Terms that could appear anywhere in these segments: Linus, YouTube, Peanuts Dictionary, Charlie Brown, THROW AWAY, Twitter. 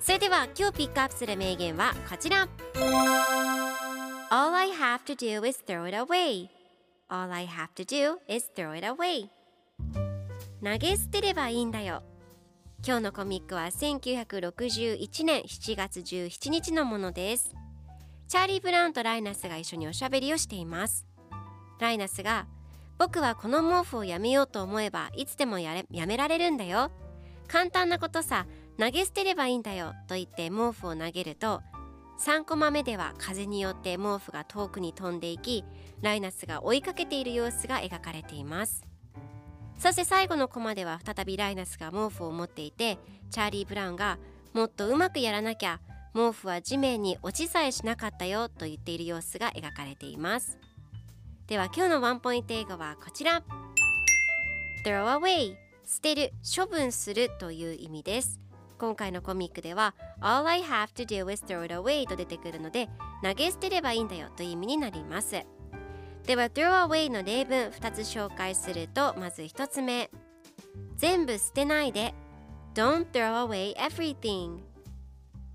それでは今日ピックアップする名言はこちら。 All I have to do is throw it away. All I have to do is throw it away. 投げ捨てればいいんだよ。今日のコミックは1961年7月17日のものです。チャーリー・ブラウンとライナスが一緒におしゃべりをしています。ライナスが、僕はこの毛布をやめようと思えばいつでもやめられるんだよ。簡単なことさ、投げ捨てればいいんだよと言って毛布を投げると、3コマ目では風によって毛布が遠くに飛んでいき、ライナスが追いかけている様子が描かれています。そして最後のコマでは再びライナスが毛布を持っていて、チャーリー・ブラウンがもっとうまくやらなきゃ、毛布は地面に落ちさえしなかったよと言っている様子が描かれています。では今日のワンポイント英語はこちら。 Throw away、 捨てる、処分するという意味です。今回のコミックでは All I have to do is throw it away と出てくるので、投げ捨てればいいんだよという意味になります。では Throw away の例文2つ紹介すると、まず1つ目、全部捨てないで。 Don't throw away everything。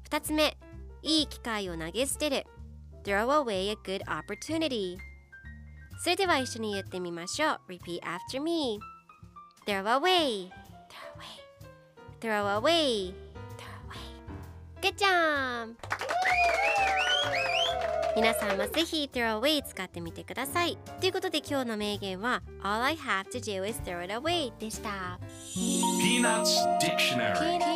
2つ目、いい機会を投げ捨てる。 Throw away a good opportunity。それでは一緒に言ってみましょう。 Repeat after me。 Throw away。 Throw away。 Throw away。 Good job。 皆さんもぜひ Throw away 使ってみてください。ということで今日の名言は All I have to do is throw it away でした。 Peanuts Dictionary。